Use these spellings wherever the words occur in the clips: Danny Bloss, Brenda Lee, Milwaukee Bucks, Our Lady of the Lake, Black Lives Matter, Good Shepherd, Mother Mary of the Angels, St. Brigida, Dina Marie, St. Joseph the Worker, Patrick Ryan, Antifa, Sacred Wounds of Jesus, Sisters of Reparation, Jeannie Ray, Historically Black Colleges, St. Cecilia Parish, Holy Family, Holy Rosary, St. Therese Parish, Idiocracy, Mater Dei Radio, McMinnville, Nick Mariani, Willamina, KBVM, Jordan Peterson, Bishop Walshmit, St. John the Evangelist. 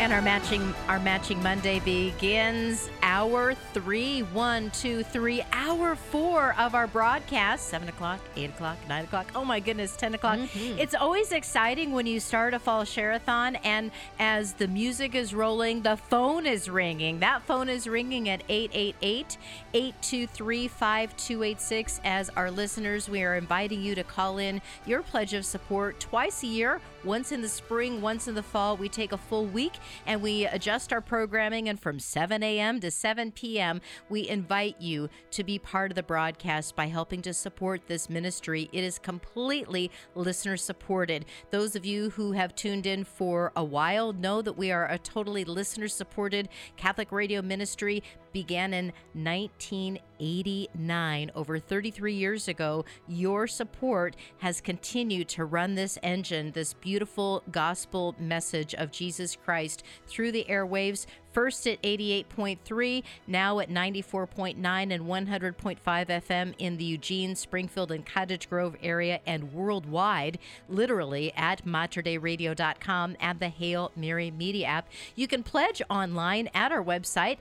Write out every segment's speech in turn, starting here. And our matching Monday begins hour 3, 1, 2, 3, hour 4 of our broadcast, 7 o'clock, 8 o'clock, 9 o'clock. Oh my goodness, 10 o'clock. Mm-hmm. It's always exciting when you start a fall share-a-thon, and as the music is rolling, the phone is ringing. That phone is ringing at 888-823-5286. As our listeners, we are inviting you to call in your pledge of support twice a year, once in the spring, once in the fall. We take a full week and we adjust our programming, and from 7 a.m. to 7 p.m. we invite you to be part of the broadcast by helping to support this ministry. It is completely listener supported. Those of you who have tuned in for a while know that we are a totally listener supported Catholic radio ministry. Began in 1989, over 33 years ago. Your support has continued to run this engine, this beautiful gospel message of Jesus Christ through the airwaves. First at 88.3, now at 94.9 and 100.5 FM in the Eugene, Springfield, and Cottage Grove area, and worldwide, literally, at MaterDeiRadio.com and the Hail Mary Media app. You can pledge online at our website,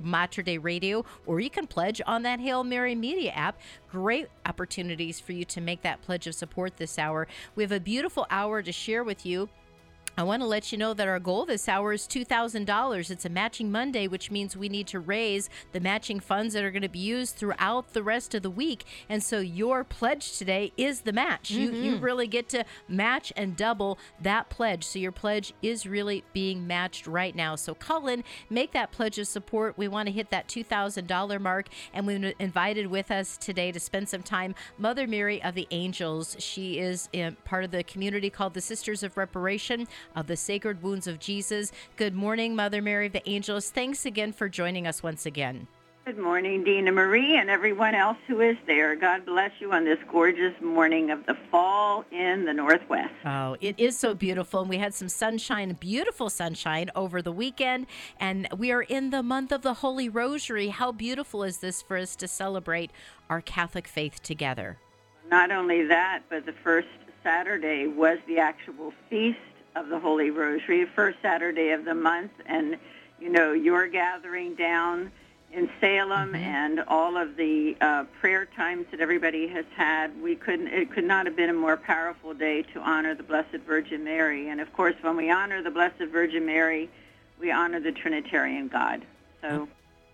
Mater Dei Radio, or you can pledge on that Hail Mary Media app. Great opportunities for you to make that pledge of support this hour. We have a beautiful hour to share with you. I want to let you know that our goal this hour is $2,000. It's a matching Monday, which means we need to raise the matching funds that are going to be used throughout the rest of the week. And so your pledge today is the match. Mm-hmm. You really get to match and double that pledge. So your pledge is really being matched right now. So call in, make that pledge of support. We want to hit that $2,000 mark. And we've invited with us today to spend some time Mother Mary of the Angels. She is part of the community called the Sisters of Reparation of the Sacred Wounds of Jesus. Good morning, Mother Mary of the Angels. Thanks again for joining us once again. Good morning, Dina Marie, and everyone else who is there. God bless you on this gorgeous morning of the fall in the Northwest. Oh, it is so beautiful. And we had some sunshine, beautiful sunshine over the weekend. And we are in the month of the Holy Rosary. How beautiful is this for us to celebrate our Catholic faith together? Not only that, but the first Saturday was the actual feast of the Holy Rosary, first Saturday of the month, and you know your gathering down in Salem, mm-hmm. and all of the prayer times that everybody has had. It could not have been a more powerful day to honor the Blessed Virgin Mary. And of course, when we honor the Blessed Virgin Mary, we honor the Trinitarian God. So mm-hmm.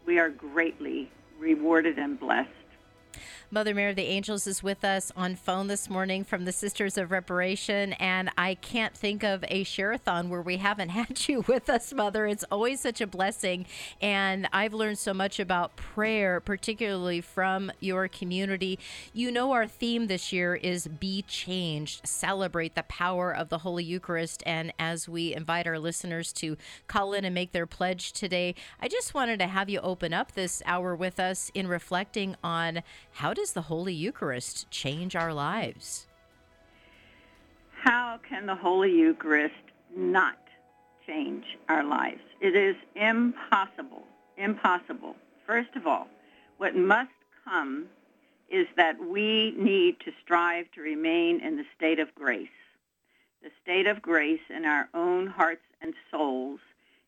we are greatly rewarded and blessed. Mother Mary of the Angels is with us on phone this morning from the Sisters of Reparation, and I can't think of a share-a-thon where we haven't had you with us, Mother. It's always such a blessing, and I've learned so much about prayer, particularly from your community. You know, our theme this year is Be Changed, celebrate the power of the Holy Eucharist, and as we invite our listeners to call in and make their pledge today, I just wanted to have you open up this hour with us in reflecting on how does the Holy Eucharist change our lives? How can the Holy Eucharist not change our lives? It is impossible, impossible. First of all, what must come is that we need to strive to remain in the state of grace in our own hearts and souls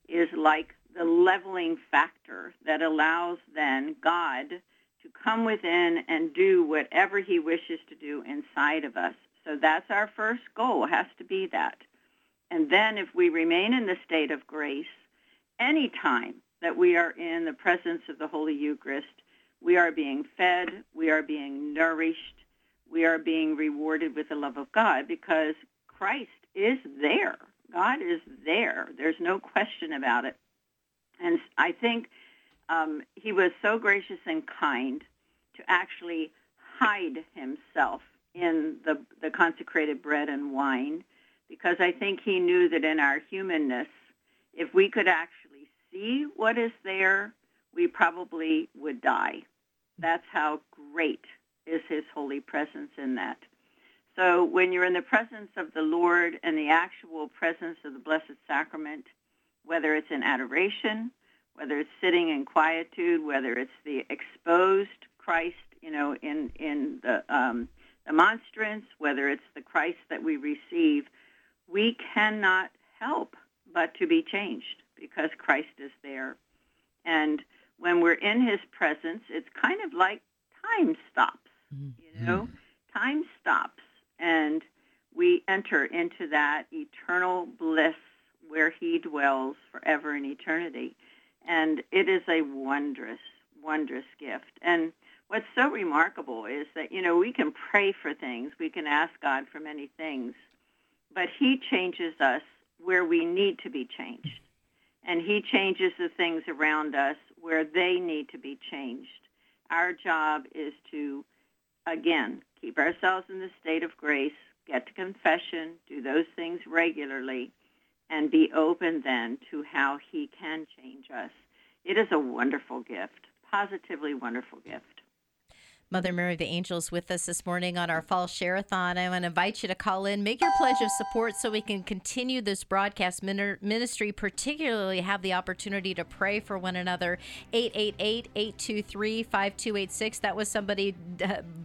is like the leveling factor that allows then God to come within and do whatever he wishes to do inside of us. So that's our first goal, has to be that. And then if we remain in the state of grace, any time that we are in the presence of the Holy Eucharist, we are being fed, we are being nourished, we are being rewarded with the love of God, because Christ is there. God is there. There's no question about it. And I think he was so gracious and kind to actually hide himself in the consecrated bread and wine, because I think he knew that in our humanness, if we could actually see what is there, we probably would die. That's how great is his holy presence in that. So when you're in the presence of the Lord and the actual presence of the Blessed Sacrament, whether it's in adoration, whether it's sitting in quietude, whether it's the exposed Christ, you know, in the monstrance, whether it's the Christ that we receive, we cannot help but to be changed because Christ is there. And when we're in his presence, it's kind of like time stops, you know? Mm-hmm. Time stops, and we enter into that eternal bliss where he dwells forever in eternity. And it is a wondrous, wondrous gift. And what's so remarkable is that, you know, we can pray for things. We can ask God for many things. But he changes us where we need to be changed. And he changes the things around us where they need to be changed. Our job is to, again, keep ourselves in the state of grace, get to confession, do those things regularly, and be open then to how he can change us. It is a wonderful gift, positively wonderful gift. Mother Mary of the Angels with us this morning on our Fall Share-a-thon. I want to invite you to call in, make your pledge of support so we can continue this broadcast ministry, particularly have the opportunity to pray for one another. 888-823-5286. That was somebody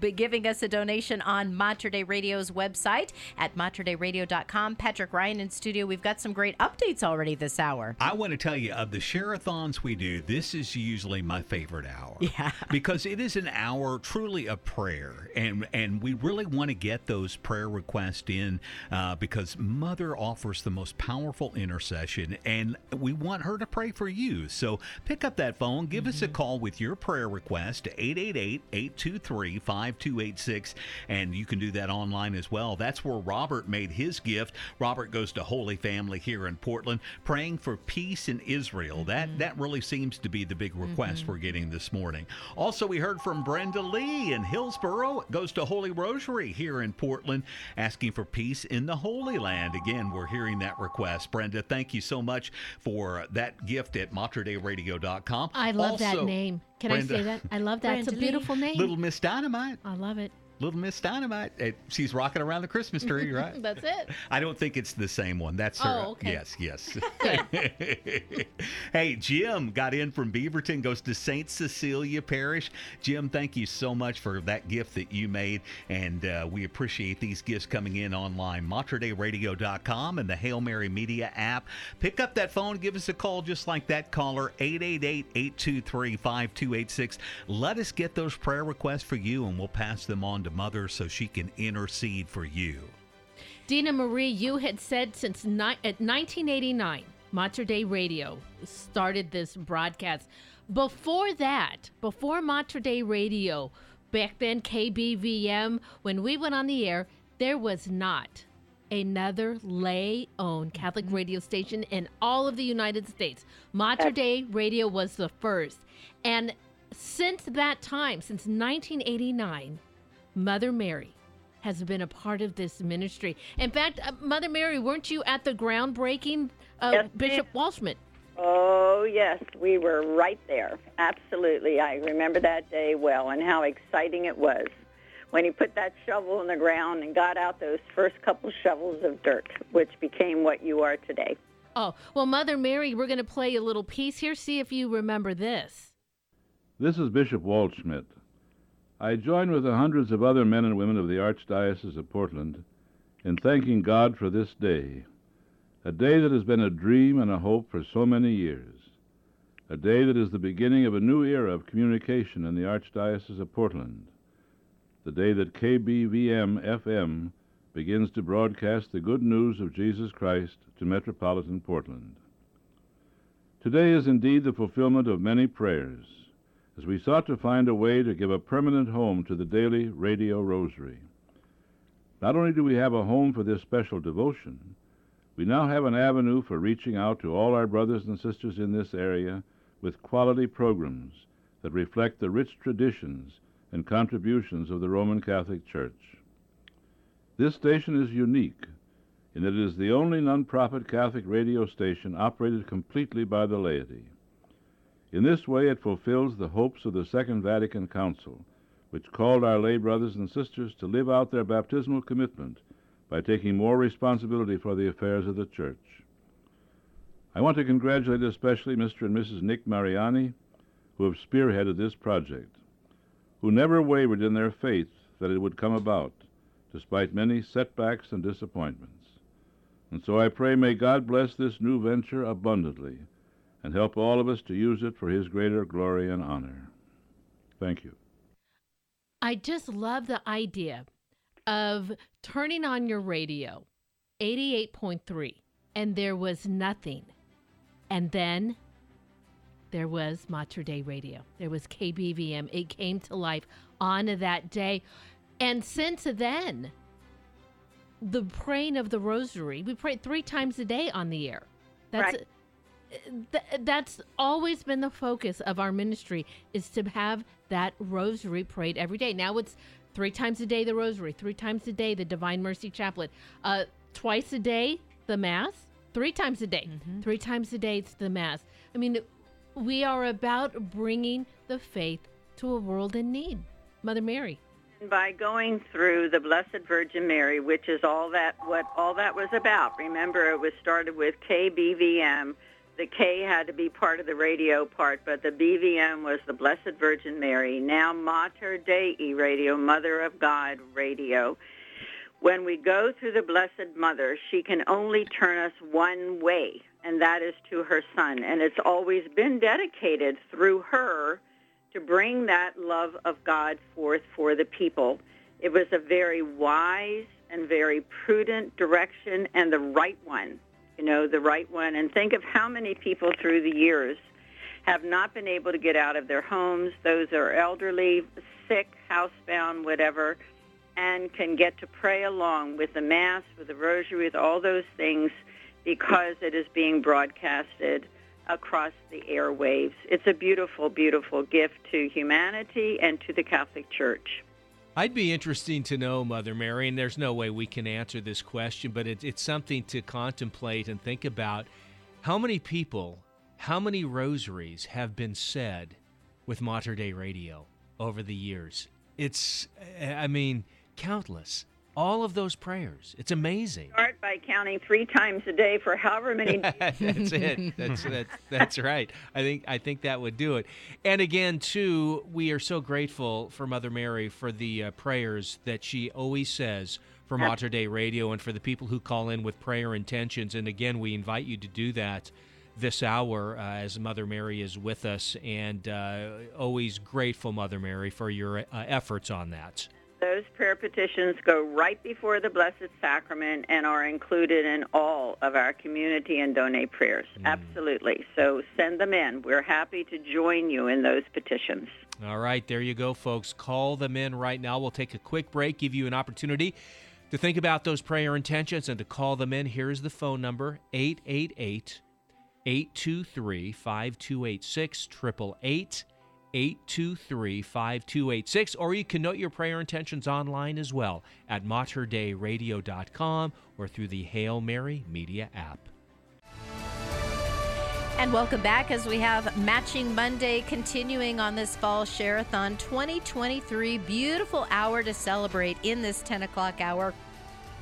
giving us a donation on Mater Dei Radio's website at materdeiradio.com. Patrick Ryan in studio. We've got some great updates already this hour. I want to tell you, of the share-a-thons we do, this is usually my favorite hour. Yeah. Because it is an hour truly a prayer, and we really want to get those prayer requests in because Mother offers the most powerful intercession, and we want her to pray for you. So pick up that phone, give us a call with your prayer request, 888-823-5286, and you can do that online as well. That's where Robert made his gift. Robert goes to Holy Family here in Portland, praying for peace in Israel. That really seems to be the big request we're getting this morning. Also, we heard from Brenda Lee in Hillsboro, goes to Holy Rosary here in Portland, asking for peace in the Holy Land. Again, we're hearing that request. Brenda, thank you so much for that gift at materdeiradio.com. I love also, that name. Can Brenda, I say that? I love that. Brenda, it's a beautiful name. Little Miss Dynamite. I love it. Little Miss Dynamite. She's rocking around the Christmas tree, right? That's it. I don't think it's the same one. That's her. Oh, okay. Yes. Hey, Jim got in from Beaverton, goes to St. Cecilia Parish. Jim, thank you so much for that gift that you made, and we appreciate these gifts coming in online. MaterDeiRadio.com and the Hail Mary Media app. Pick up that phone. Give us a call just like that caller, 888-823-5286. Let us get those prayer requests for you, and we'll pass them on to Mother so she can intercede for you. Dina Marie, you had said since 1989, Mater Dei Radio started this broadcast. Before that, before Mater Dei Radio, back then KBVM, when we went on the air, there was not another lay-owned Catholic radio station in all of the United States. Mater Dei Radio was the first. And since that time, since 1989, Mother Mary has been a part of this ministry. In fact, Mother Mary, weren't you at the groundbreaking of Bishop Walshmit? Oh, yes. We were right there. Absolutely. I remember that day well and how exciting it was when he put that shovel in the ground and got out those first couple shovels of dirt, which became what you are today. Oh, well, Mother Mary, we're going to play a little piece here. See if you remember this. This is Bishop Walshmit. I join with the hundreds of other men and women of the Archdiocese of Portland in thanking God for this day, a day that has been a dream and a hope for so many years, a day that is the beginning of a new era of communication in the Archdiocese of Portland, the day that KBVM-FM begins to broadcast the good news of Jesus Christ to metropolitan Portland. Today is indeed the fulfillment of many prayers, as we sought to find a way to give a permanent home to the daily radio rosary. Not only do we have a home for this special devotion, we now have an avenue for reaching out to all our brothers and sisters in this area with quality programs that reflect the rich traditions and contributions of the Roman Catholic Church. This station is unique in that it is the only nonprofit Catholic radio station operated completely by the laity. In this way, it fulfills the hopes of the Second Vatican Council, which called our lay brothers and sisters to live out their baptismal commitment by taking more responsibility for the affairs of the Church. I want to congratulate especially Mr. and Mrs. Nick Mariani, who have spearheaded this project, who never wavered in their faith that it would come about, despite many setbacks and disappointments. And so I pray, may God bless this new venture abundantly and help all of us to use it for his greater glory and honor. Thank you. I just love the idea of turning on your radio, 88.3, and there was nothing. And then there was Mater Dei Radio. There was KBVM. It came to life on that day. And since then, the praying of the rosary, we prayed 3 times a day on the air. That's always been the focus of our ministry, is to have that rosary prayed every day. Now it's 3 times a day, the rosary, 3 times a day, the Divine Mercy Chaplet, twice a day, the Mass, 3 times a day, mm-hmm. 3 times a day, it's the Mass. I mean, we are about bringing the faith to a world in need. Mother Mary. By going through the Blessed Virgin Mary, which is all that was about. Remember, it was started with KBVM. The K had to be part of the radio part, but the BVM was the Blessed Virgin Mary. Now Mater Dei Radio, Mother of God Radio. When we go through the Blessed Mother, she can only turn us one way, and that is to her Son. And it's always been dedicated through her to bring that love of God forth for the people. It was a very wise and very prudent direction, and the right one. And think of how many people through the years have not been able to get out of their homes. Those are elderly, sick, housebound, whatever, and can get to pray along with the Mass, with the Rosary, with all those things, because it is being broadcasted across the airwaves. It's a beautiful, beautiful gift to humanity and to the Catholic Church. I'd be interesting to know, Mother Mary, and there's no way we can answer this question, but it's something to contemplate and think about. How many people, how many rosaries have been said with Mater Dei Radio over the years? It's, I mean, countless. All of those prayers. It's amazing. Start by counting 3 times a day for however many days. That's it. That's right. I think that would do it. And again, too, we are so grateful for Mother Mary for the prayers that she always says for Mater Dei Radio and for the people who call in with prayer intentions. And again, we invite you to do that this hour as Mother Mary is with us. And always grateful, Mother Mary, for your efforts on that. Those prayer petitions go right before the Blessed Sacrament and are included in all of our community and donate prayers. Mm. Absolutely. So send them in. We're happy to join you in those petitions. All right. There you go, folks. Call them in right now. We'll take a quick break, give you an opportunity to think about those prayer intentions and to call them in. Here's the phone number, 888-823-5286, 888-823-5286, or you can note your prayer intentions online as well at MaterDeiRadio.com or through the Hail Mary Media app. And welcome back as we have Matching Monday continuing on this fall Share-a-thon 2023. Beautiful hour to celebrate in this 10 o'clock hour.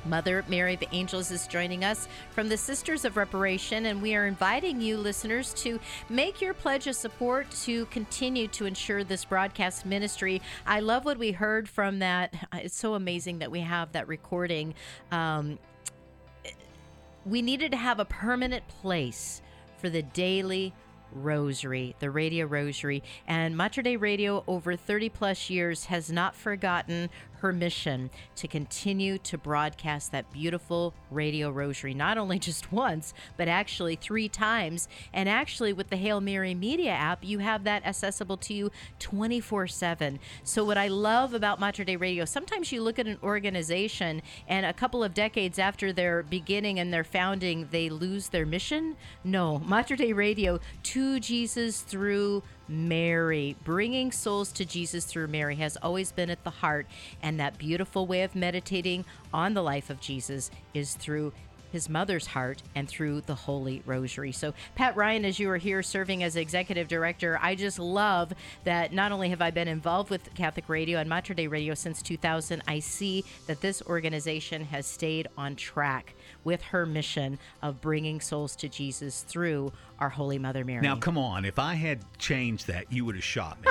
Mother Mary of the Angels is joining us from the Sisters of Reparation, and we are inviting you listeners to make your pledge of support to continue to ensure this broadcast ministry. I love what we heard from that. It's so amazing that we have that recording. We needed to have a permanent place for the daily Rosary, the radio rosary, and Mater Dei Radio over 30 plus years has not forgotten her mission to continue to broadcast that beautiful radio rosary, not only just once, but actually 3 times. And actually with the Hail Mary Media app, you have that accessible to you 24/7. So what I love about Mater Dei Radio, sometimes you look at an organization and a couple of decades after their beginning and their founding, they lose their mission. No, Mater Dei Radio, to Jesus through Mary, bringing souls to Jesus through Mary, has always been at the heart, and that beautiful way of meditating on the life of Jesus is through his mother's heart and through the Holy Rosary. So Pat Ryan, as you are here serving as executive director, I just love that not only have I been involved with Catholic Radio and Mater Dei Radio since 2000, I see that this organization has stayed on track with her mission of bringing souls to Jesus through our Holy Mother Mary. Now, come on. If I had changed that, you would have shot me.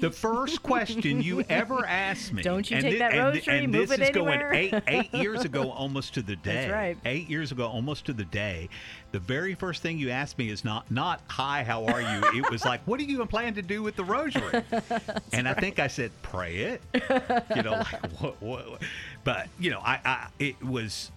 The first question you ever asked me. Don't you and take that rosary, and move it anywhere. And this is going eight years ago almost to the day. That's right. 8 years ago almost to the day. The very first thing you asked me is not hi, how are you? It was like, what do you plan to do with the rosary? And I think I said, pray it. You know, like, what? But, you know, it was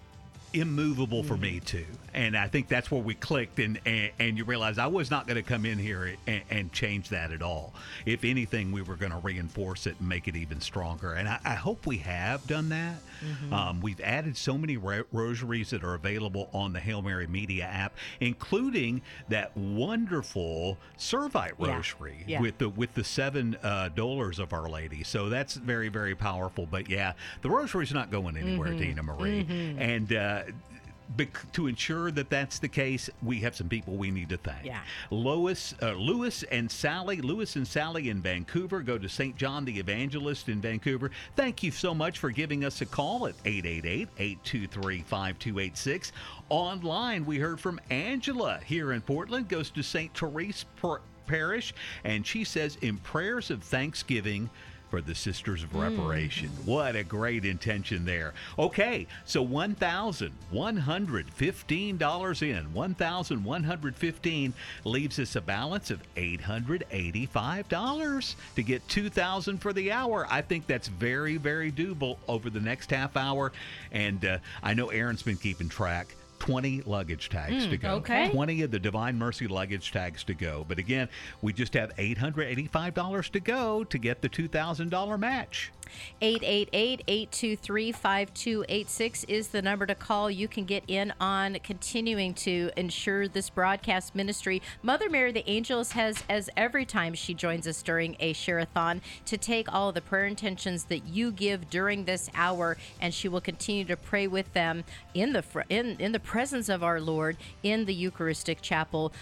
immovable for me too, and I think that's where we clicked, and you realize I was not going to come in here and change that at all. If anything, we were going to reinforce it and make it even stronger, and I hope we have done that. Mm-hmm. We've added so many rosaries that are available on the Hail Mary Media app, including that wonderful Servite rosary with the $7 of Our Lady. So that's very, very powerful. But yeah, the rosary's not going anywhere, mm-hmm. Dina Marie, mm-hmm. And to ensure that that's the case, we have some people we need to thank. Yeah. Lewis and Sally in Vancouver go to St. John the Evangelist in Vancouver. Thank you so much for giving us a call at 888-823-5286. Online, we heard from Angela here in Portland, goes to St. Therese Parish, and she says, in prayers of thanksgiving for the Sisters of Reparation. What a great intention there. Okay, so $1,115 in. $1,115 leaves us a balance of $885 to get $2,000 for the hour. I think that's very, very doable over the next half hour. And I know Aaron's been keeping track. 20 luggage tags to go. Okay. 20 of the Divine Mercy luggage tags to go. But again, we just have $885 to go to get the $2,000 match. 888-823-5286 is the number to call. You can get in on continuing to ensure this broadcast ministry. Mother Mary of the Angels has, as every time she joins us during a share-a-thon, to take all of the prayer intentions that you give during this hour, and she will continue to pray with them in the presence of our Lord in the Eucharistic Chapel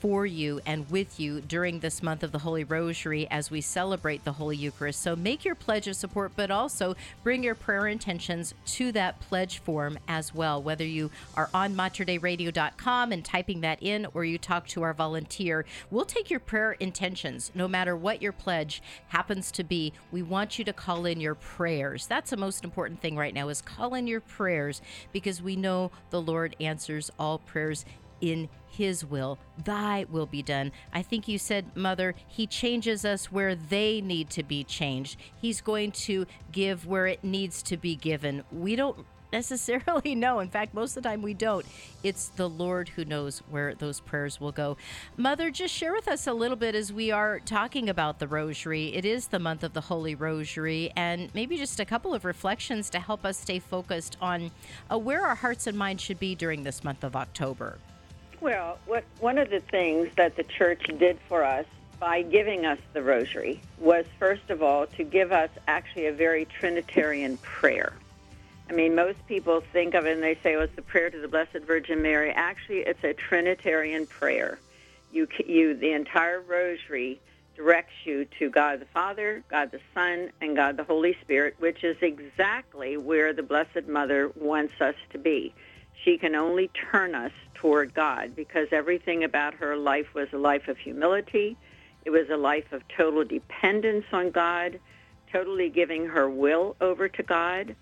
for you and with you during this month of the Holy Rosary as we celebrate the Holy Eucharist. So make your pledge of support, but also bring your prayer intentions to that pledge form as well, whether you are on materdeiradio.com and typing that in, or you talk to our volunteer. We'll take your prayer intentions, no matter what your pledge happens to be. We want you to call in your prayers. That's the most important thing right now, is call in your prayers, because we know the Lord answers all prayers in His will. Thy will be done. I think you said, Mother, He changes us where they need to be changed. He's going to give where it needs to be given. We don't necessarily know. In fact, most of the time we don't. It's the Lord who knows where those prayers will go. Mother, just share with us a little bit as we are talking about the Rosary. It is the month of the Holy Rosary, and maybe just a couple of reflections to help us stay focused on where our hearts and minds should be during this month of October. Well, one of the things that the Church did for us by giving us the Rosary was, first of all, to give us actually a very Trinitarian prayer. I mean, most people think of it and they say, well, it's the prayer to the Blessed Virgin Mary. Actually, it's a Trinitarian prayer. The entire Rosary directs you to God the Father, God the Son, and God the Holy Spirit, which is exactly where the Blessed Mother wants us to be. She can only turn us toward God, because everything about her life was a life of humility. It was a life of total dependence on God, totally giving her will over to God.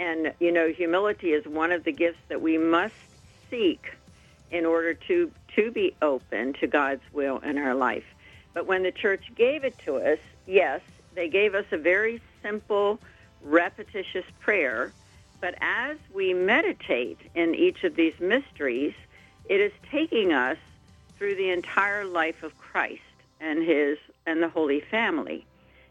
And, you know, humility is one of the gifts that we must seek in order to be open to God's will in our life. But when the Church gave it to us, yes, they gave us a very simple, repetitious prayer. But as we meditate in each of these mysteries, it is taking us through the entire life of Christ and His and the Holy Family.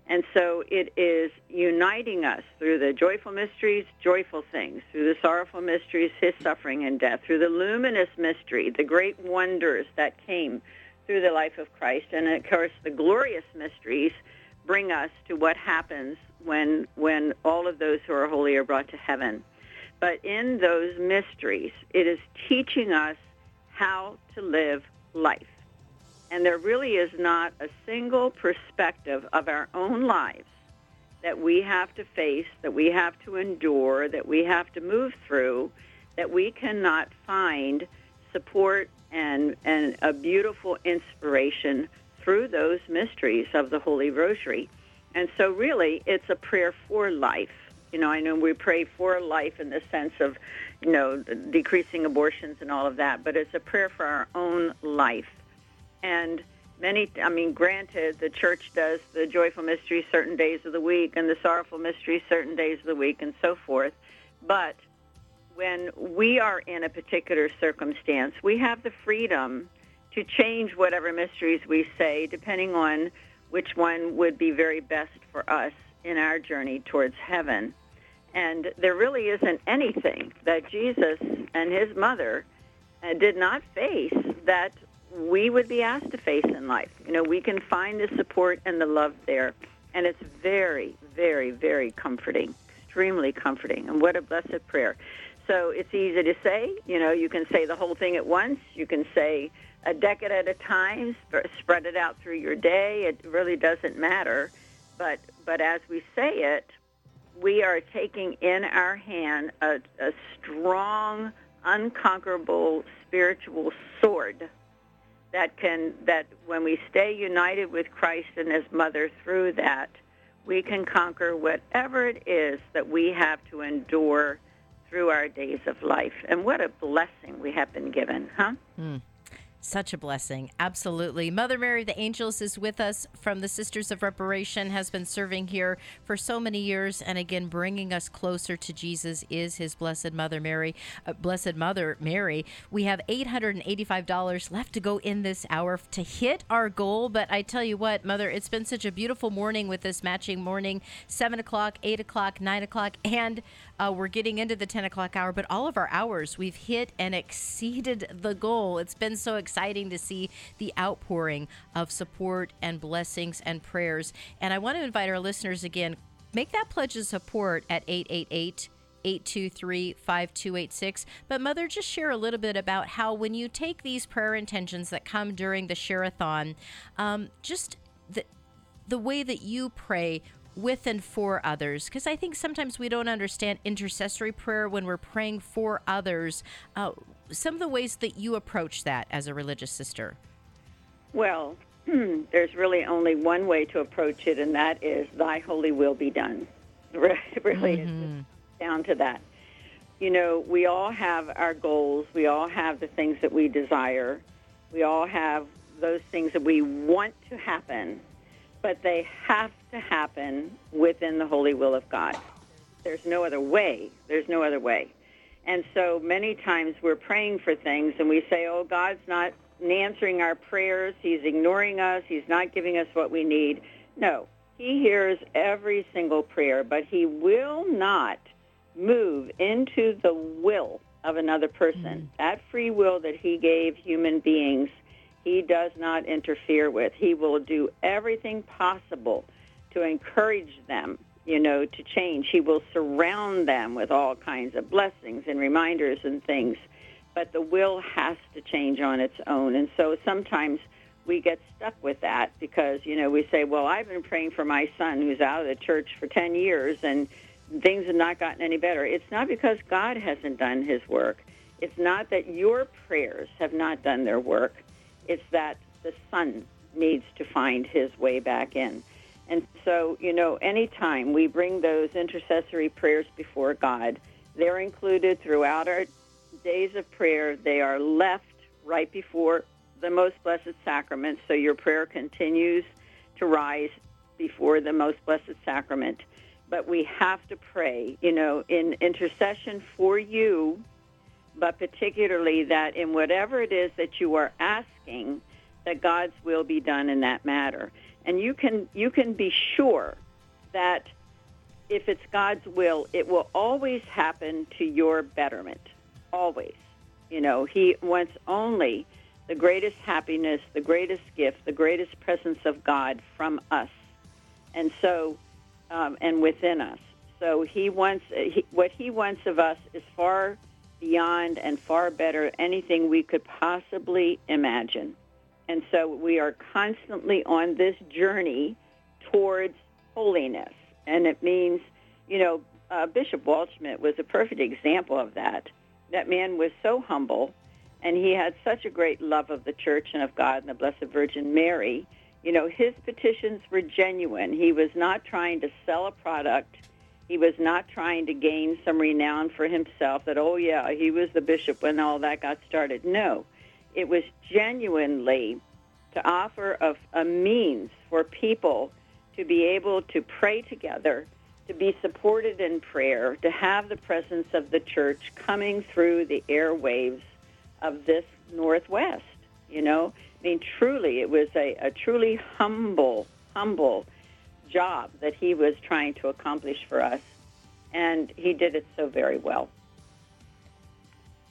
And so it is uniting us through the joyful mysteries, joyful things, through the sorrowful mysteries, His suffering and death, through the luminous mystery, the great wonders that came through the life of Christ. And, of course, the glorious mysteries bring us to what happens when all of those who are holy are brought to heaven. But in those mysteries, it is teaching us how to live life. And there really is not a single perspective of our own lives that we have to face, that we have to endure, that we have to move through, that we cannot find support and a beautiful inspiration through those mysteries of the Holy Rosary. And so really, it's a prayer for life. You know, I know we pray for life in the sense of, you know, decreasing abortions and all of that, but it's a prayer for our own life. And granted, the Church does the joyful mystery certain days of the week and the sorrowful mystery certain days of the week and so forth. But when we are in a particular circumstance, we have the freedom to change whatever mysteries we say, depending on which one would be very best for us in our journey towards heaven. And there really isn't anything that Jesus and his mother did not face that we would be asked to face in life. You know, we can find the support and the love there, and it's very, very, very comforting, extremely comforting, and what a blessed prayer. So it's easy to say, you know, you can say the whole thing at once, you can say a decade at a time, spread it out through your day, it really doesn't matter. But as we say it, we are taking in our hand a strong, unconquerable spiritual sword that when we stay united with Christ and his mother through that, we can conquer whatever it is that we have to endure through our days of life. And what a blessing we have been given, huh? Mm. Such a blessing. Absolutely. Mother Mary of the Angels is with us from the Sisters of Reparation, has been serving here for so many years. And again, bringing us closer to Jesus is his Blessed Mother Mary. We have $885 left to go in this hour to hit our goal. But I tell you what, Mother, it's been such a beautiful morning with this matching morning, 7 o'clock, 8 o'clock, 9 o'clock, and we're getting into the 10 o'clock hour. But all of our hours, we've hit and exceeded the goal. It's been so exciting to see the outpouring of support and blessings and prayers. And I want to invite our listeners again, make that pledge of support at 888-823-5286. But Mother, just share a little bit about how when you take these prayer intentions that come during the share-a-thon, just the way that you pray with and for others, because I think sometimes we don't understand intercessory prayer when we're praying for others. Some of the ways that you approach that as a religious sister. Well, there's really only one way to approach it, and that is thy holy will be done. It really is down to that. You know, we all have our goals. We all have the things that we desire. We all have those things that we want to happen, but they have to happen within the holy will of God. There's no other way. There's no other way. And so many times we're praying for things and we say, oh, God's not answering our prayers. He's ignoring us. He's not giving us what we need. No, he hears every single prayer, but he will not move into the will of another person. Mm-hmm. That free will that he gave human beings, he does not interfere with. He will do everything possible to encourage them, you know, to change. He will surround them with all kinds of blessings and reminders and things. But the will has to change on its own. And so sometimes we get stuck with that because, you know, we say, well, I've been praying for my son who's out of the church for 10 years and things have not gotten any better. It's not because God hasn't done his work. It's not that your prayers have not done their work. It's that the son needs to find his way back in. And so, you know, anytime we bring those intercessory prayers before God, they're included throughout our days of prayer. They are left right before the Most Blessed Sacrament, so your prayer continues to rise before the Most Blessed Sacrament. But we have to pray, you know, in intercession for you, but particularly that in whatever it is that you are asking, that God's will be done in that matter. And you can be sure that if it's God's will, it will always happen to your betterment, always. You know, he wants only the greatest happiness, the greatest gift, the greatest presence of God from us, and so and within us. So he wants what he wants of us is far beyond and far better anything we could possibly imagine. And so we are constantly on this journey towards holiness. And it means, you know, Bishop Walshmit was a perfect example of that. That man was so humble, and he had such a great love of the Church and of God and the Blessed Virgin Mary, You know, his petitions were genuine. He was not trying to sell a product. He was not trying to gain some renown for himself that, oh, yeah, he was the bishop when all that got started. No, it was genuinely to offer a means for people to be able to pray together, to be supported in prayer, to have the presence of the church coming through the airwaves of this Northwest, you know. I mean, truly, it was a truly humble job that he was trying to accomplish for us, and he did it so very well.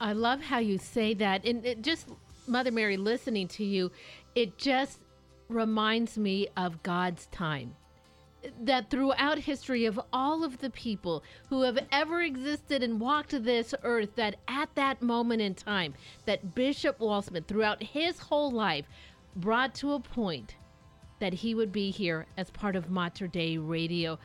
I love how you say that, and it just, Mother Mary, listening to you, it just reminds me of God's time, that throughout history of all of the people who have ever existed and walked this earth, that at that moment in time, that Bishop Walshmit throughout his whole life brought to a point that he would be here as part of Mater Dei Radio.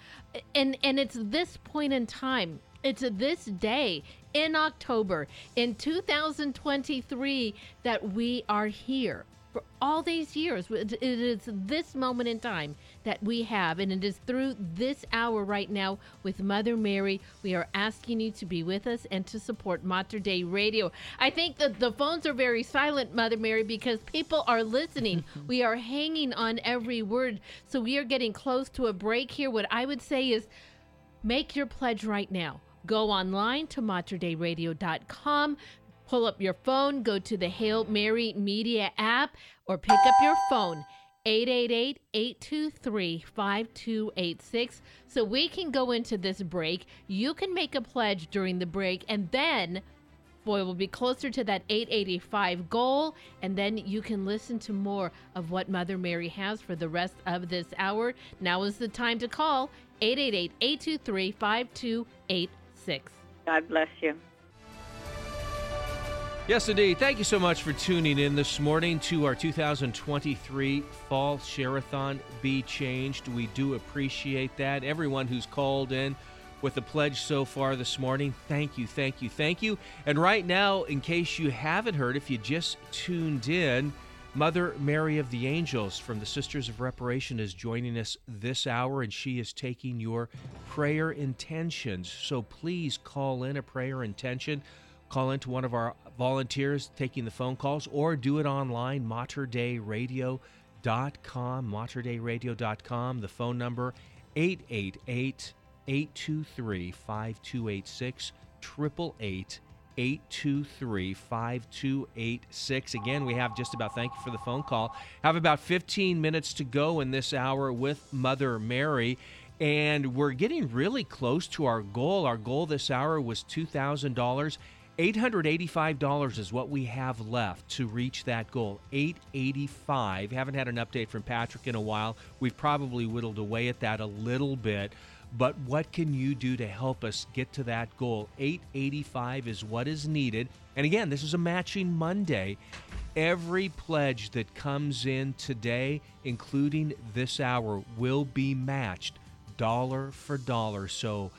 And it's this point in time, it's this day in October in 2023 that we are here. For all these years, it is this moment in time that we have, and it is through this hour right now with Mother Mary. We are asking you to be with us and to support Mater Dei Radio. I think that the phones are very silent, Mother Mary, because people are listening. We are hanging on every word. So we are getting close to a break here. What I would say is make your pledge right now. Go online to materdeiradio.com. Pull up your phone, go to the Hail Mary Media app, or pick up your phone, 888-823-5286, so we can go into this break. You can make a pledge during the break, and then, boy, we'll be closer to that 885 goal, and then you can listen to more of what Mother Mary has for the rest of this hour. Now is the time to call, 888-823-5286. God bless you. Yes, indeed. Thank you so much for tuning in this morning to our 2023 Fall Share-a-thon. Be Changed. We do appreciate that. Everyone who's called in with a pledge so far this morning, thank you, thank you, thank you. And right now, in case you haven't heard, if you just tuned in, Mother Mary of the Angels from the Sisters of Reparation is joining us this hour, and she is taking your prayer intentions. So please call in a prayer intention. Call into one of our volunteers taking the phone calls, or do it online, materdeiradio.com, materdeiradio.com. The phone number, 888-823-5286, 888-823-5286. Again, we have just about, thank you for the phone call, have about 15 minutes to go in this hour with Mother Mary. And we're getting really close to our goal. Our goal this hour was $2,000. $885 is what we have left to reach that goal. $885. Haven't had an update from Patrick in a while. We've probably whittled away at that a little bit. But what can you do to help us get to that goal? $885 is what is needed. And again, this is a matching Monday. Every pledge that comes in today, including this hour, will be matched dollar for dollar. So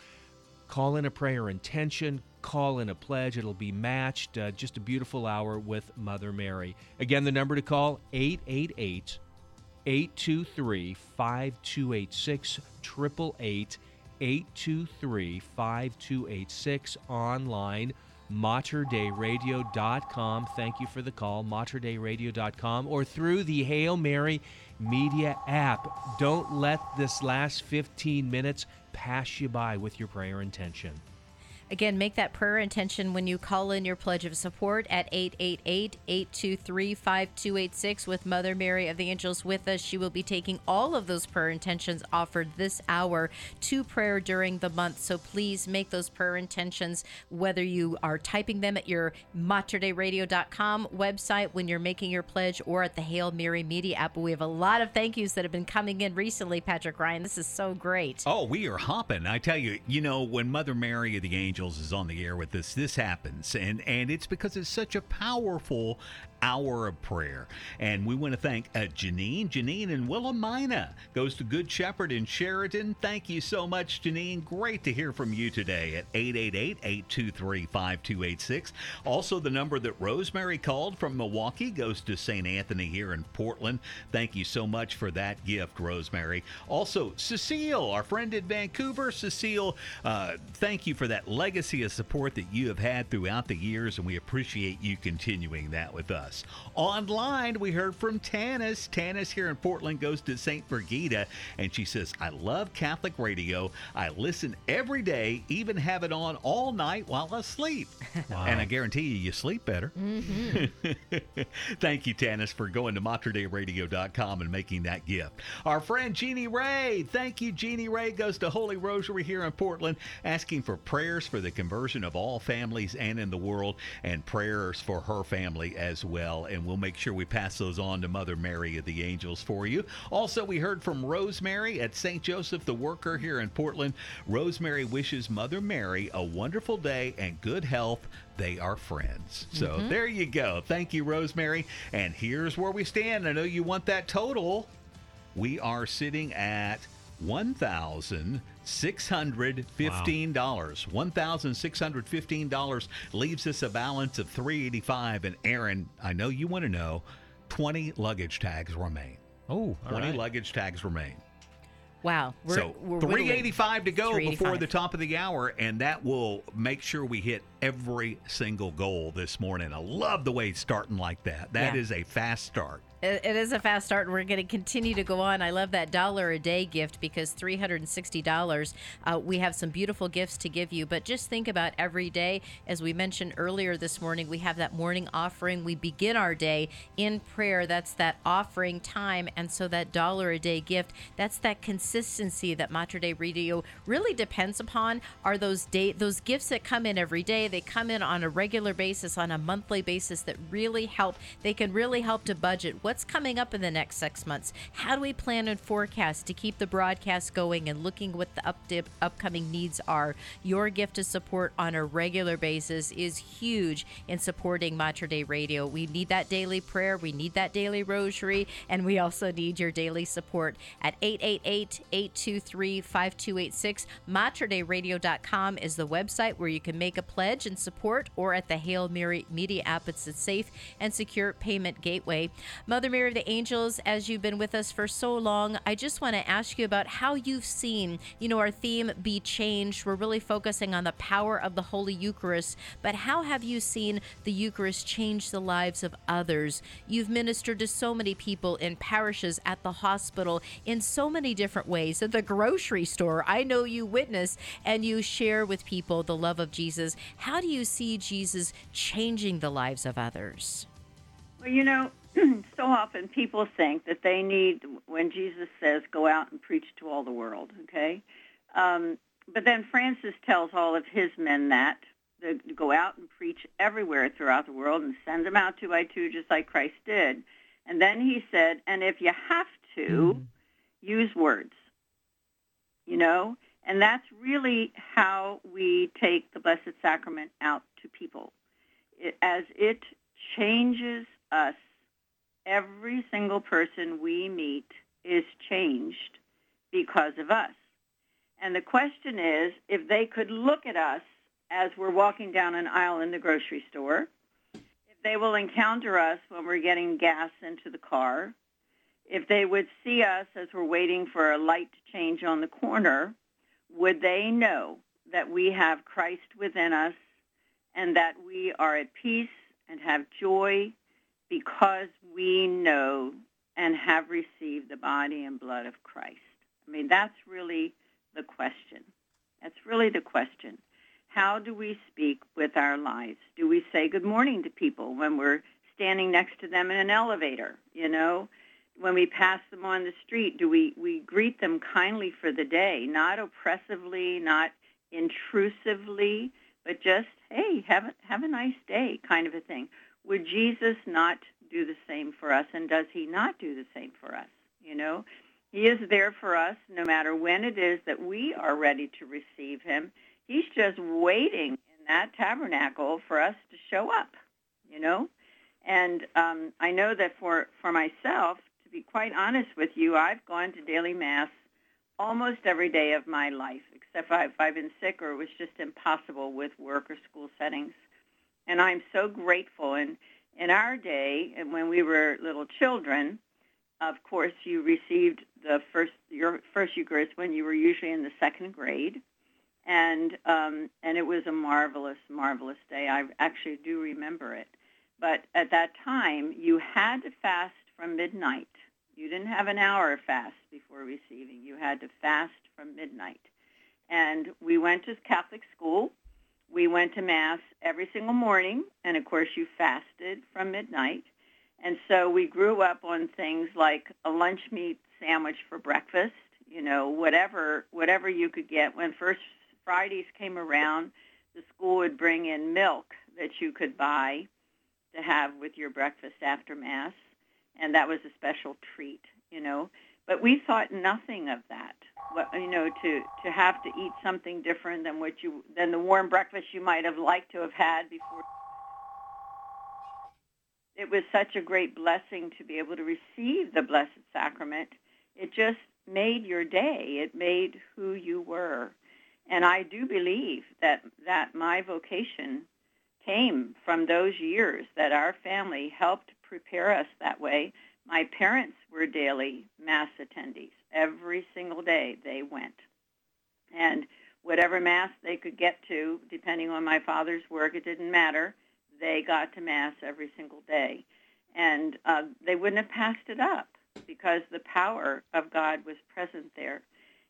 call in a prayer intention. Call in a pledge. It'll be matched. Just a beautiful hour with Mother Mary. Again, the number to call, 888-823-5286, 888-823-5286, online, materdeiradio.com. Thank you for the call, materdeiradio.com, or through the Hail Mary Media app. Don't let this last 15 minutes pass you by with your prayer intention. Again, make that prayer intention when you call in your pledge of support at 888-823-5286 with Mother Mary of the Angels with us. She will be taking all of those prayer intentions offered this hour to prayer during the month. So please make those prayer intentions, whether you are typing them at your materdeiradio.com website when you're making your pledge or at the Hail Mary Media app. We have a lot of thank yous that have been coming in recently, Patrick Ryan. This is so great. Oh, we are hopping. I tell you, you know, when Mother Mary of the Angels Angels is on the air with us. This happens, and it's because it's such a powerful hour of prayer. And we want to thank Janine. Janine in Willamina goes to Good Shepherd in Sheridan. Thank you so much, Janine. Great to hear from you today at 888-823-5286. Also, the number that Rosemary called from Milwaukee goes to St. Anthony here in Portland. Thank you so much for that gift, Rosemary. Also, Cecile, our friend in Vancouver. Cecile, thank you for that legacy of support that you have had throughout the years, and we appreciate you continuing that with us. Online, we heard from Tanis. Tanis here in Portland goes to St. Brigida, and she says, I love Catholic radio. I listen every day, even have it on all night while I sleep. Wow. And I guarantee you, you sleep better. Mm-hmm. Thank you, Tanis, for going to MaterDeiRadio.com and making that gift. Our friend Jeannie Ray, thank you. Jeannie Ray goes to Holy Rosary here in Portland, asking for prayers for the conversion of all families and in the world, and prayers for her family as well. And we'll make sure we pass those on to Mother Mary of the Angels for you. Also, we heard from Rosemary at St. Joseph the Worker here in Portland. Rosemary wishes Mother Mary a wonderful day and good health. They are friends. So There you go. Thank you, Rosemary. And here's where we stand. I know you want that total. We are sitting at $1,615. Wow. $1,615 leaves us a balance of $385. And Aaron, I know you want to know, 20 luggage tags remain. Oh, 20 right. Luggage tags remain. Wow. We're $385 to go before the top of the hour, and that will make sure we hit every single goal this morning. I love the way it's starting like that. That is a fast start. It is a fast start, and we're going to continue to go on. I love that $1 a day gift, because $360, we have some beautiful gifts to give you. But just think about every day. As we mentioned earlier this morning, we have that morning offering. We begin our day in prayer. That's that offering time. And so that $1 a day gift, that's that consistency that Mater Dei Radio really depends upon, are those gifts that come in every day. They come in on a regular basis, on a monthly basis, that really help. They can really help to budget. What's coming up in the next 6 months? How do we plan and forecast to keep the broadcast going and looking what the upcoming needs are? Your gift of support on a regular basis is huge in supporting Mater Dei Radio. We need that daily prayer. We need that daily rosary. And we also need your daily support at 888-823-5286. MaterDeiRadio.com is the website where you can make a pledge and support, or at the Hail Mary Media app. It's a safe and secure payment gateway. Mother Mary of the Angels, as you've been with us for so long, I just want to ask you about how you've seen, our theme, Be Changed. We're really focusing on the power of the Holy Eucharist, but how have you seen the Eucharist change the lives of others? You've ministered to so many people in parishes, at the hospital, in so many different ways, at the grocery store. I know you witness and you share with people the love of Jesus. How do you see Jesus changing the lives of others? Well, so often people think that they need, when Jesus says, go out and preach to all the world, okay? But then Francis tells all of his men that, to go out and preach everywhere throughout the world and send them out two by two, just like Christ did. And then he said, and if you have to, use words, And that's really how we take the Blessed Sacrament out to people. As it changes us, every single person we meet is changed because of us. And the question is, if they could look at us as we're walking down an aisle in the grocery store, if they will encounter us when we're getting gas into the car, if they would see us as we're waiting for a light to change on the corner, would they know that we have Christ within us and that we are at peace and have joy, because we know and have received the body and blood of Christ? I mean, that's really the question. How do we speak with our lives? Do we say good morning to people when we're standing next to them in an elevator? When we pass them on the street, do we greet them kindly for the day, not oppressively, not intrusively, but just, hey, have a nice day kind of a thing? Would Jesus not do the same for us, and does he not do the same for us? He is there for us no matter when it is that we are ready to receive him. He's just waiting in that tabernacle for us to show up, you know. And I know that for myself, to be quite honest with you, I've gone to daily Mass almost every day of my life, except if I've been sick or it was just impossible with work or school settings. And I'm so grateful. And in our day, and when we were little children, of course, you received your first Eucharist when you were usually in the second grade. And it was a marvelous, marvelous day. I actually do remember it. But at that time, you had to fast from midnight. You didn't have an hour fast before receiving. You had to fast from midnight. And we went to Catholic school. We went to Mass every single morning. And, of course, you fasted from midnight. And so we grew up on things like a lunch meat sandwich for breakfast, you know, whatever you could get. When First Fridays came around, the school would bring in milk that you could buy to have with your breakfast after Mass. And that was a special treat, you know. But we thought nothing of that, you know, to have to eat something different than than the warm breakfast you might have liked to have had before. It was such a great blessing to be able to receive the Blessed Sacrament. It just made your day. It made who you were. And I do believe that my vocation came from those years that our family helped prepare us that way. My parents were daily Mass attendees. Every single day they went. And whatever Mass they could get to, depending on my father's work, it didn't matter. They got to Mass every single day. And they wouldn't have passed it up because the power of God was present there.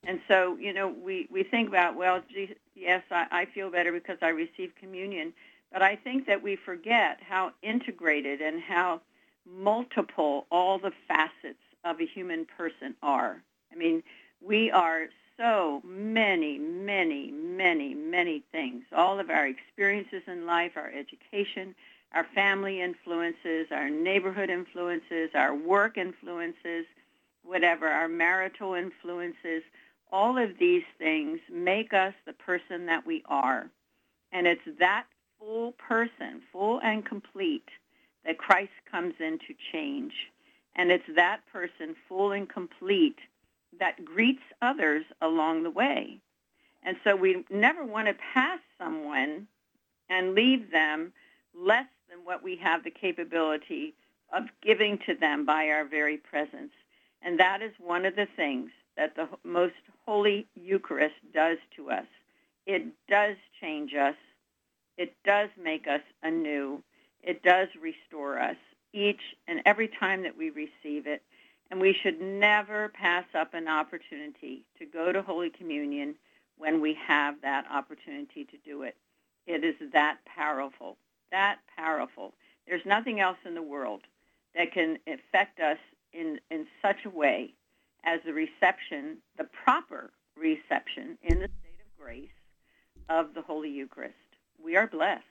And so, you know, we think about, well, geez, yes, I feel better because I received communion. But I think that we forget how integrated and how multiple all the facets of a human person are. I mean, we are so many, many, many, many things. All of our experiences in life, our education, our family influences, our neighborhood influences, our work influences, whatever, our marital influences, all of these things make us the person that we are. And it's that full person, full and complete, that Christ comes in to change. And it's that person, full and complete, that greets others along the way. And so we never want to pass someone and leave them less than what we have the capability of giving to them by our very presence. And that is one of the things that the most holy Eucharist does to us. It does change us. It does make us anew. It does restore us each and every time that we receive it. And we should never pass up an opportunity to go to Holy Communion when we have that opportunity to do it. It is that powerful, that powerful. There's nothing else in the world that can affect us in such a way as the reception, the proper reception in the state of grace of the Holy Eucharist. We are blessed.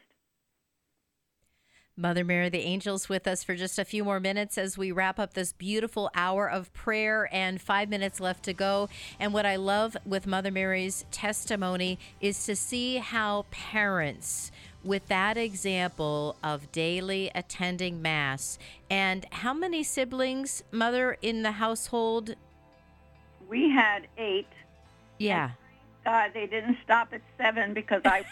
Mother Mary of the Angels with us for just a few more minutes as we wrap up this beautiful hour of prayer, and 5 minutes left to go. And what I love with Mother Mary's testimony is to see how parents, with that example of daily attending Mass, and how many siblings, Mother, in the household? We had 8. Yeah. God, they didn't stop at 7 because I...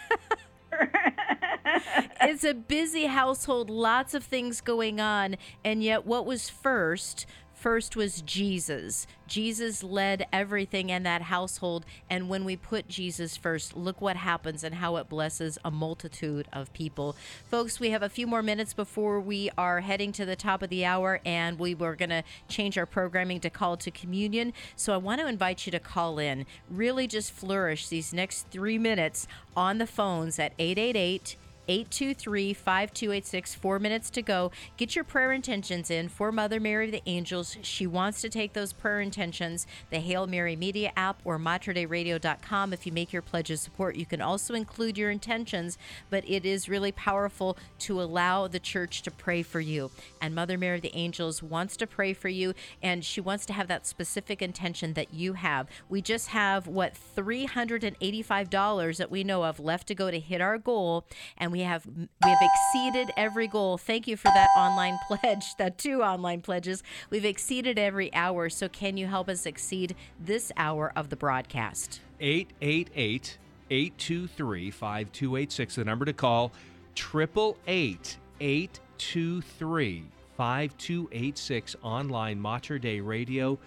It's a busy household, lots of things going on, and yet what was first? First was Jesus. Jesus led everything in that household, and when we put Jesus first, look what happens and how it blesses a multitude of people. Folks, we have a few more minutes before we are heading to the top of the hour, and we were going to change our programming to Call to Communion, so I want to invite you to call in. Really just flourish these next 3 minutes on the phones at 888 823-5286, 4 minutes to go. Get your prayer intentions in for Mother Mary of the Angels. She wants to take those prayer intentions, the Hail Mary Media app or MaterDeiRadio.com. If you make your pledge of support, you can also include your intentions, but it is really powerful to allow the church to pray for you. And Mother Mary of the Angels wants to pray for you, and she wants to have that specific intention that you have. We just have, $385 that we know of left to go to hit our goal, and we have exceeded every goal. Thank you for that online pledge, that two online pledges. We've exceeded every hour, so can you help us exceed this hour of the broadcast? 888-823-5286, the number to call, 888-823-5286, online, Mater Dei Radio.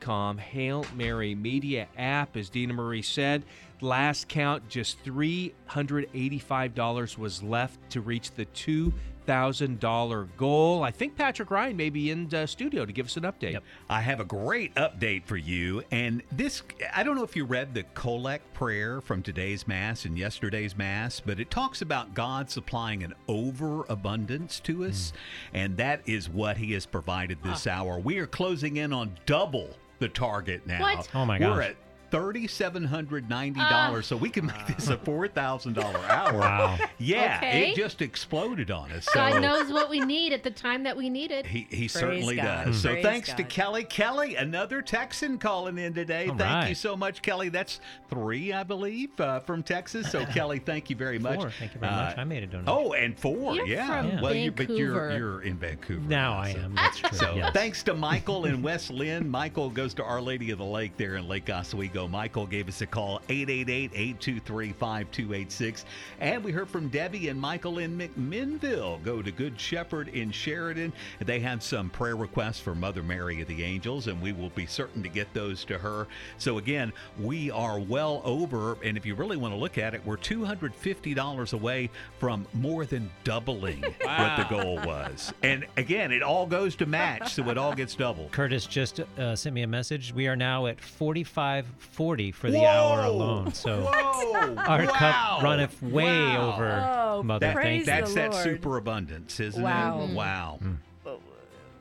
.com, Hail Mary Media app, as Dina Marie said. Last count, just $385 was left to reach the $2,000 goal. I think Patrick Ryan may be in the studio to give us an update. Yep. I have a great update for you. And this, I don't know if you read the collect prayer from today's Mass and yesterday's Mass, but it talks about God supplying an overabundance to us. And that is what he has provided this hour. We are closing in on double the target now. What? Oh, my gosh. We're at $3,790, so we can make this a $4,000 hour. Wow. Yeah, okay. It just exploded on us. So God knows what we need at the time that we need it. He certainly God. Does. Mm. So praise thanks God. To Kelly. Kelly, another Texan calling in today. All thank right. you so much, Kelly. That's three, I believe, from Texas. So, Kelly, thank you very much. Four, thank you very much. I made a donation. Oh, and four, you're yeah. From well, Vancouver. You're in Vancouver. Now I am. That's true. So yes. Thanks to Michael in West Lynn. Michael goes to Our Lady of the Lake there in Lake Oswego. Michael gave us a call, 888-823-5286. And we heard from Debbie and Michael in McMinnville. Go to Good Shepherd in Sheridan. They have some prayer requests for Mother Mary of the Angels, and we will be certain to get those to her. So, again, we are well over, and if you really want to look at it, we're $250 away from more than doubling wow. what the goal was. And, again, it all goes to match, so it all gets doubled. Curtis just sent me a message. We are now at 45.40 for the whoa! Hour alone. So whoa! Our wow! cup runneth way wow! over, oh, Mother. Thank that's Lord. That superabundance, isn't wow. it? Wow. Mm.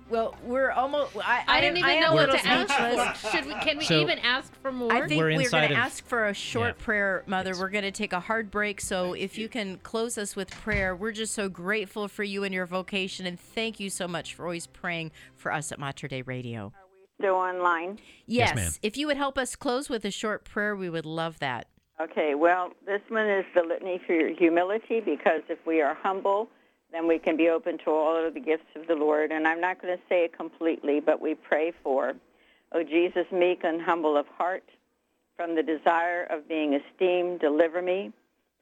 Well, we're almost... I didn't even know what to ask. Can we even ask for more? I think we're going to ask for a short yeah. prayer, Mother. Yes. We're going to take a hard break, so thank if you can close us with prayer. We're just so grateful for you and your vocation, and thank you so much for always praying for us at Mater Dei Radio. Online? Yes. Yes, if you would help us close with a short prayer, we would love that. Okay, well, this one is the Litany for Humility, because if we are humble, then we can be open to all of the gifts of the Lord. And I'm not going to say it completely, but we pray for, O Jesus, meek and humble of heart, from the desire of being esteemed, deliver me,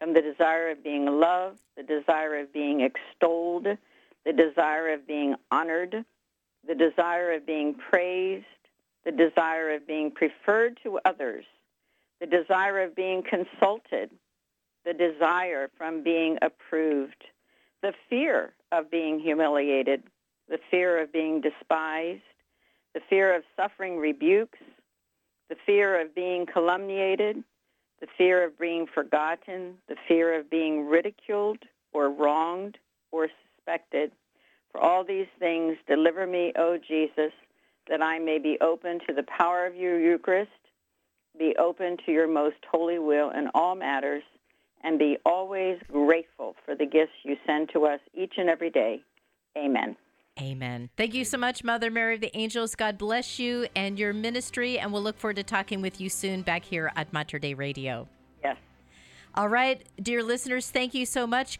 from the desire of being loved, the desire of being extolled, the desire of being honored, the desire of being praised, the desire of being preferred to others, the desire of being consulted, the desire from being approved, the fear of being humiliated, the fear of being despised, the fear of suffering rebukes, the fear of being calumniated, the fear of being forgotten, the fear of being ridiculed or wronged or suspected. For all these things, deliver me, O Jesus, that I may be open to the power of your Eucharist, be open to your most holy will in all matters, and be always grateful for the gifts you send to us each and every day. Amen. Amen. Thank you so much, Mother Mary of the Angels. God bless you and your ministry, and we'll look forward to talking with you soon back here at Mater Dei Radio. Yes. All right, dear listeners, thank you so much.